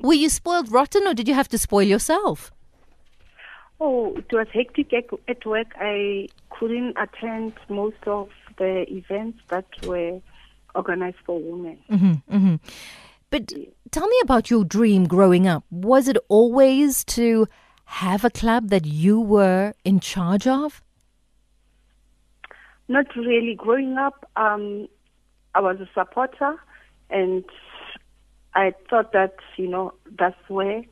Were you spoiled rotten, or did you have to spoil yourself? Oh, it was hectic at work. I couldn't attend most of the events that were organized for women. Mm-hmm, mm-hmm. But tell me about your dream growing up. Was it always to have a club that you were in charge of? Not really. Growing up, I was a supporter, and I thought that, you know, that's where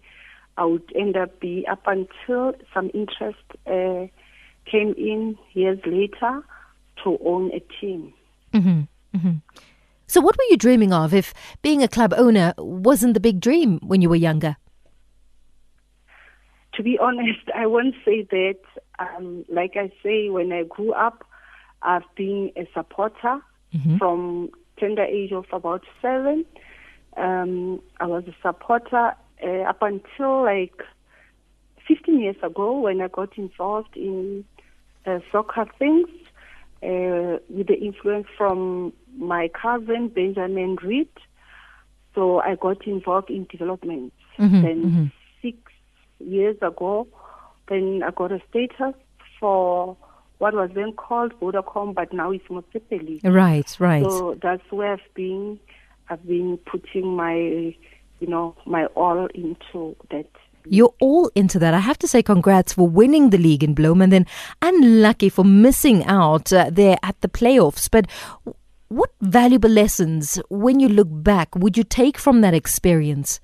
I would end up be, up until some interest came in years later to own a team. Mm-hmm, mm-hmm. So what were you dreaming of if being a club owner wasn't the big dream when you were younger? To be honest, I won't say that. Like I say, when I grew up, I've been a supporter mm-hmm. from tender age of about 7. I was a supporter up until like 15 years ago when I got involved in soccer things with the influence from my cousin, Benjamin Reed. So I got involved in development. Mm-hmm, then mm-hmm. 6 years ago, then I got a status for what was then called Vodacom, but now it's Motsepe League. Right, right. So that's where I've been putting my, you know, my all into that. You're all into that. I have to say congrats for winning the league in Bloem, and then unlucky for missing out there at the playoffs. But what valuable lessons, when you look back, would you take from that experience?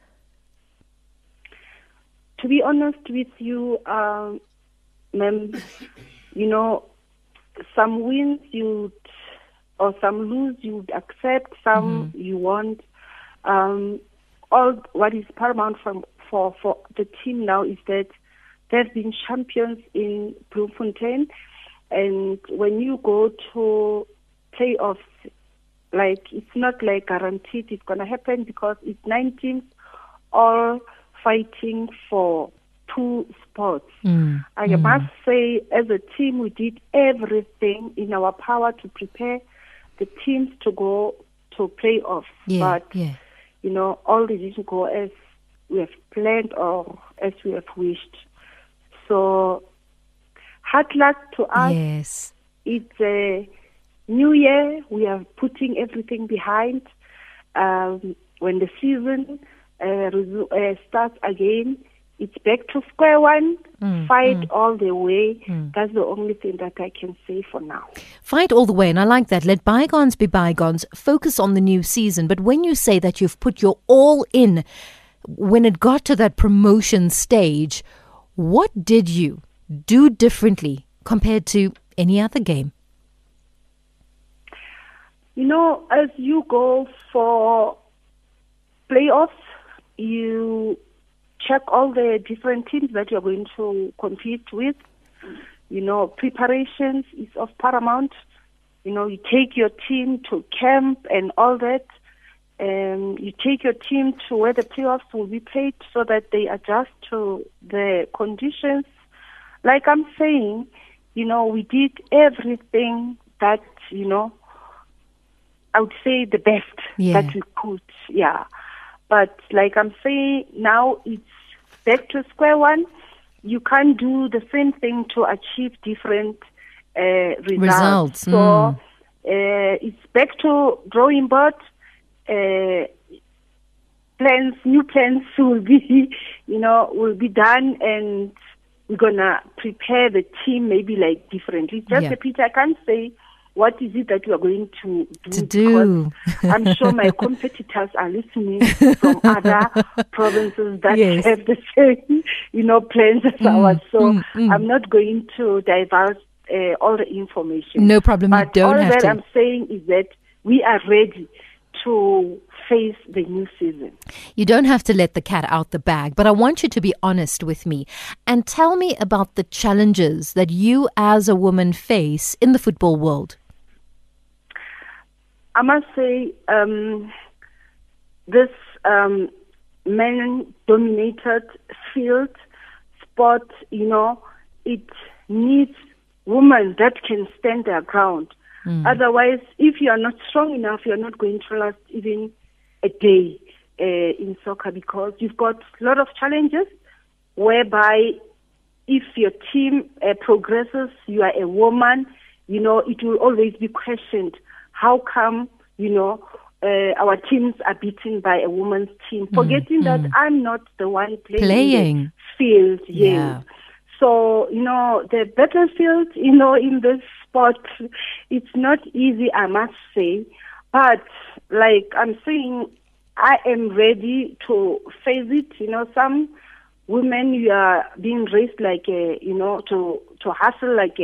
To be honest with you, ma'am, you know, some wins or some lose you accept, some mm-hmm. you won't. All what is paramount for the team now is that they've been champions in Bloemfontein, and when you go to playoffs, like it's not like guaranteed it's gonna happen because it's 9 teams all fighting for 2 spots. Mm. I must say, as a team, we did everything in our power to prepare the teams to go to playoffs, but you know, all didn't go as we have planned or as we have wished. So, hard luck to us. Yes, it's a new year. We are putting everything behind. When the season starts again, it's back to square one. Fight all the way. That's the only thing that I can say for now. Fight all the way, and I like that. Let bygones be bygones. Focus on the new season. But when you say that you've put your all in, when it got to that promotion stage, what did you do differently compared to any other game? You know, as you go for playoffs, you check all the different teams that you're going to compete with. You know, preparations is of paramount. You know, you take your team to camp and all that. You take your team to where the playoffs will be played so that they adjust to the conditions. Like I'm saying, you know, we did everything that, you know, I would say the best that we could, But like I'm saying, now it's back to square one. You can't do the same thing to achieve different results. So it's back to drawing board. New plans will be done, and we're going to prepare the team maybe like differently. Just repeat, I can't say what is it that you are going to do? I'm sure my competitors are listening from other provinces that have the same, you know, plans as ours. So I'm not going to divulge all the information. No problem, but you don't have to. All that I'm saying is that we are ready to face the new season. You don't have to let the cat out the bag, but I want you to be honest with me and tell me about the challenges that you as a woman face in the football world. I must say, this men-dominated field, sport, you know, it needs women that can stand their ground. Otherwise, if you are not strong enough, you are not going to last even a day. in soccer, because you've got a lot of challenges whereby if your team progresses, you are a woman, you know, it will always be questioned. How come, you know, our teams are beaten by a woman's team, forgetting that I'm not the one playing the field. Yes. Yeah. So, you know, the battlefield, you know, in this sport, it's not easy, I must say. But, like I'm saying, I am ready to face it. You know, some women, you are being raised like a, you know, to hustle like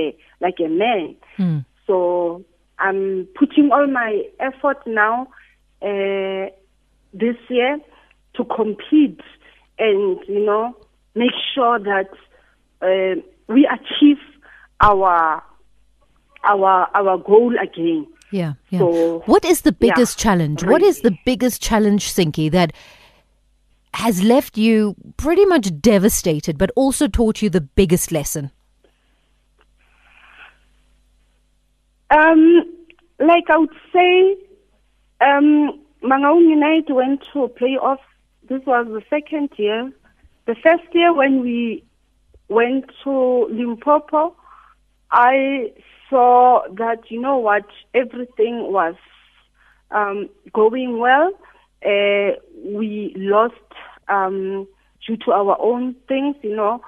a man. Mm. So I'm putting all my effort now this year to compete and, you know, make sure that we achieve our goal again. Yeah, yeah. So, what is the biggest challenge? Really. What is the biggest challenge, Sinki, that has left you pretty much devastated, but also taught you the biggest lesson? Like I would say, Mangaung United went to playoffs. This was the second year. The first year when we went to Limpopo, I saw that, you know what, everything was going well. We lost due to our own things, you know.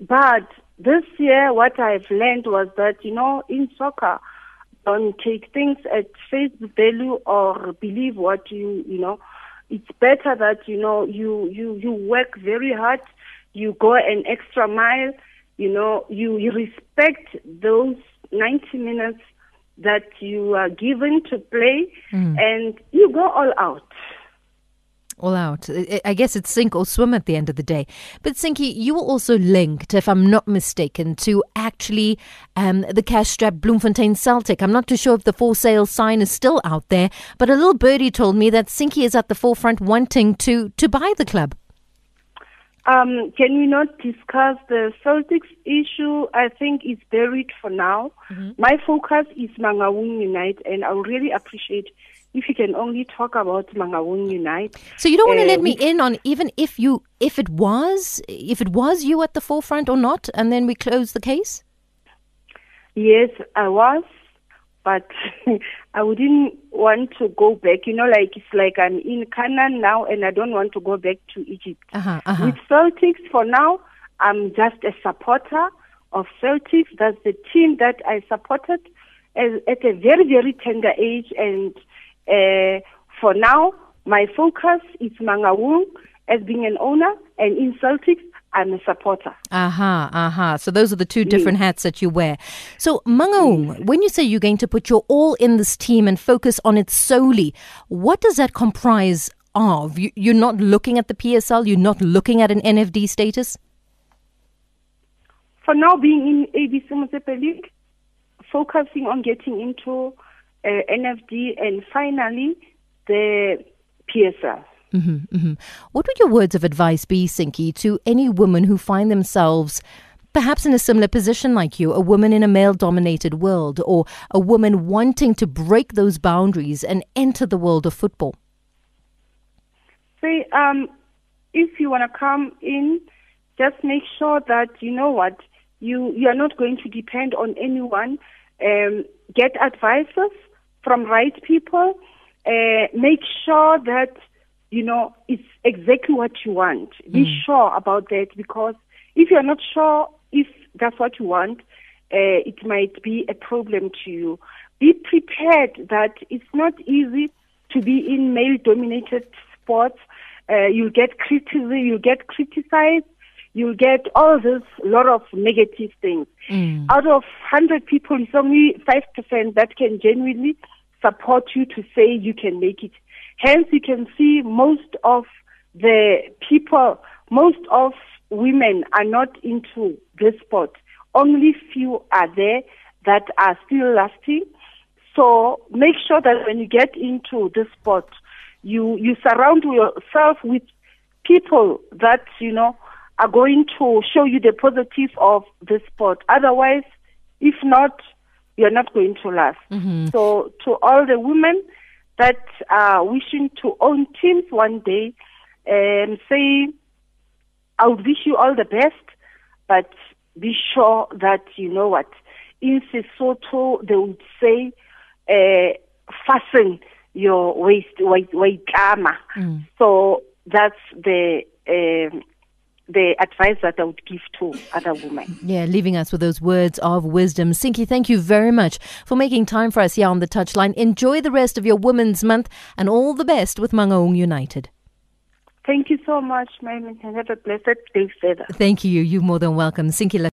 But this year, what I've learned was that, you know, in soccer, don't take things at face value or believe what you know. It's better that, you know, you work very hard. You go an extra mile, you know, you respect those 90 minutes that you are given to play, and you go all out. All out. I guess it's sink or swim at the end of the day. But Sinki, you were also linked, if I'm not mistaken, to actually the cash-strapped Bloemfontein Celtic. I'm not too sure if the for sale sign is still out there, but a little birdie told me that Sinki is at the forefront wanting to buy the club. Can we not discuss the Celtics issue? I think it's buried for now. Mm-hmm. My focus is Mangaung United, and I would really appreciate if you can only talk about Mangaung United. So you don't want to let me in on even if it was you at the forefront or not, and then we close the case? Yes, I was, but I wouldn't want to go back. You know, like it's like I'm in Canaan now and I don't want to go back to Egypt. With Celtics, for now, I'm just a supporter of Celtics. That's the team that I supported at a very, very tender age. And for now, my focus is Mangaung as being an owner, and in Celtics, I'm a supporter. So those are the two different hats that you wear. So Mangaung, when you say you're going to put your all in this team and focus on it solely, what does that comprise of? You're not looking at the PSL? You're not looking at an NFD status? For now, being in ABC Motsepe League, focusing on getting into NFD, and finally the PSL. What would your words of advice be, Sinki, to any women who find themselves perhaps in a similar position like you, a woman in a male-dominated world, or a woman wanting to break those boundaries and enter the world of football? See, if you want to come in, just make sure that, you know what, you are not going to depend on anyone. Get advices from right people. Make sure that you know, it's exactly what you want. Be sure about that, because if you're not sure if that's what you want, it might be a problem to you. Be prepared that it's not easy to be in male-dominated sports. You'll get criticism, you'll get criticized, you'll get all this lot of negative things. Out of 100 people, it's only 5% that can genuinely support you to say you can make it. Hence, you can see most of the people, most of women are not into this sport. Only few are there that are still lasting. So make sure that when you get into this sport, you surround yourself with people that, you know, are going to show you the positive of this sport. Otherwise, if not, you're not going to last. So to all the women that are wishing to own teams one day and say, I would wish you all the best, but be sure that, you know what, in Sesoto, they would say, fasten your waitama. So that's the advice that I would give to other women. Yeah, leaving us with those words of wisdom. Sinki, thank you very much for making time for us here on The Touchline. Enjoy the rest of your Women's Month and all the best with Mangaung United. Thank you so much, ma'am, and have a blessed day further. Thank you. You're more than welcome. Sinki